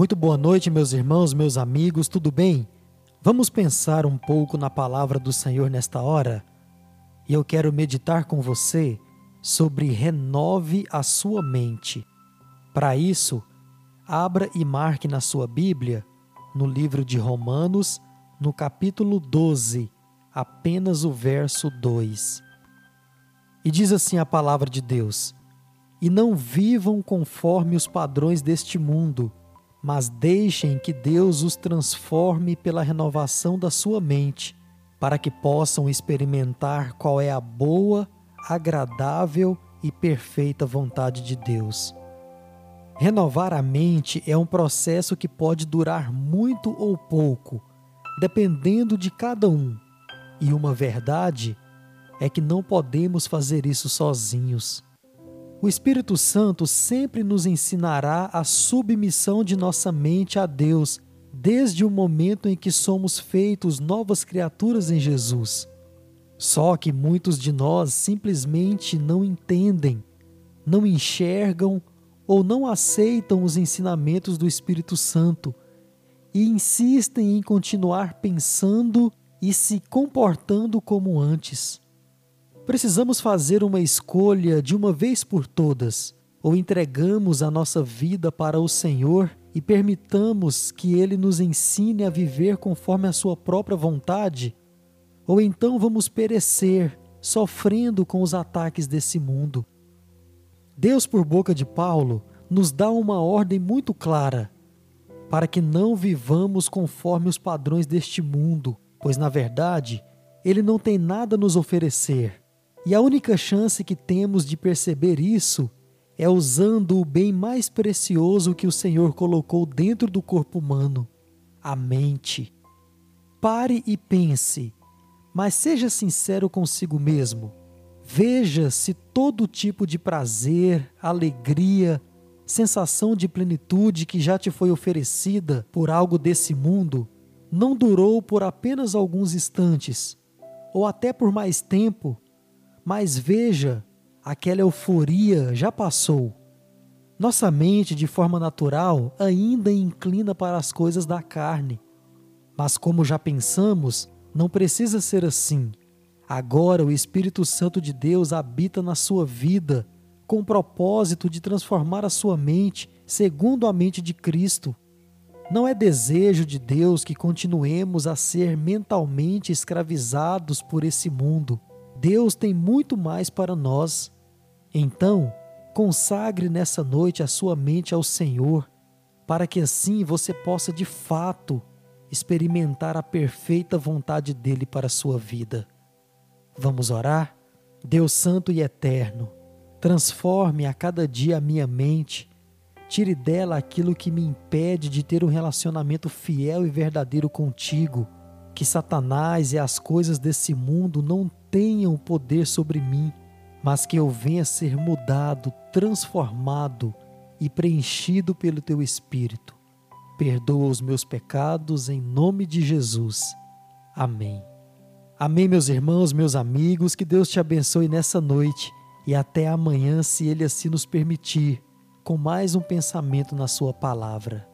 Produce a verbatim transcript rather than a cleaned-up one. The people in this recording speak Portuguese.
Muito boa noite, meus irmãos, meus amigos, tudo bem? Vamos pensar um pouco na palavra do Senhor nesta hora? E eu quero meditar com você sobre renove a sua mente. Para isso, abra e marque na sua Bíblia, no livro de Romanos, no capítulo doze, apenas o verso dois. E diz assim a palavra de Deus: "E não vivam conforme os padrões deste mundo, mas deixem que Deus os transforme pela renovação da sua mente, para que possam experimentar qual é a boa, agradável e perfeita vontade de Deus." Renovar a mente é um processo que pode durar muito ou pouco, dependendo de cada um. E uma verdade é que não podemos fazer isso sozinhos. O Espírito Santo sempre nos ensinará a submissão de nossa mente a Deus, desde o momento em que somos feitos novas criaturas em Jesus. Só que muitos de nós simplesmente não entendem, não enxergam ou não aceitam os ensinamentos do Espírito Santo e insistem em continuar pensando e se comportando como antes. Precisamos fazer uma escolha de uma vez por todas, ou entregamos a nossa vida para o Senhor e permitamos que Ele nos ensine a viver conforme a sua própria vontade, ou então vamos perecer, sofrendo com os ataques desse mundo. Deus, por boca de Paulo, nos dá uma ordem muito clara, para que não vivamos conforme os padrões deste mundo, pois, na verdade, Ele não tem nada a nos oferecer. E a única chance que temos de perceber isso é usando o bem mais precioso que o Senhor colocou dentro do corpo humano, a mente. Pare e pense, mas seja sincero consigo mesmo. Veja se todo tipo de prazer, alegria, sensação de plenitude que já te foi oferecida por algo desse mundo não durou por apenas alguns instantes, ou até por mais tempo. Mas veja, aquela euforia já passou. Nossa mente, de forma natural, ainda inclina para as coisas da carne. Mas como já pensamos, não precisa ser assim. Agora o Espírito Santo de Deus habita na sua vida, com o propósito de transformar a sua mente segundo a mente de Cristo. Não é desejo de Deus que continuemos a ser mentalmente escravizados por esse mundo. Deus tem muito mais para nós. Então, consagre nessa noite a sua mente ao Senhor, para que assim você possa de fato experimentar a perfeita vontade dEle para a sua vida. Vamos orar? Deus Santo e Eterno, transforme a cada dia a minha mente, tire dela aquilo que me impede de ter um relacionamento fiel e verdadeiro contigo, que Satanás e as coisas desse mundo não tenham poder sobre mim, mas que eu venha ser mudado, transformado e preenchido pelo Teu Espírito. Perdoa os meus pecados em nome de Jesus. Amém. Amém, meus irmãos, meus amigos, que Deus te abençoe nessa noite e até amanhã, se Ele assim nos permitir, com mais um pensamento na Sua Palavra.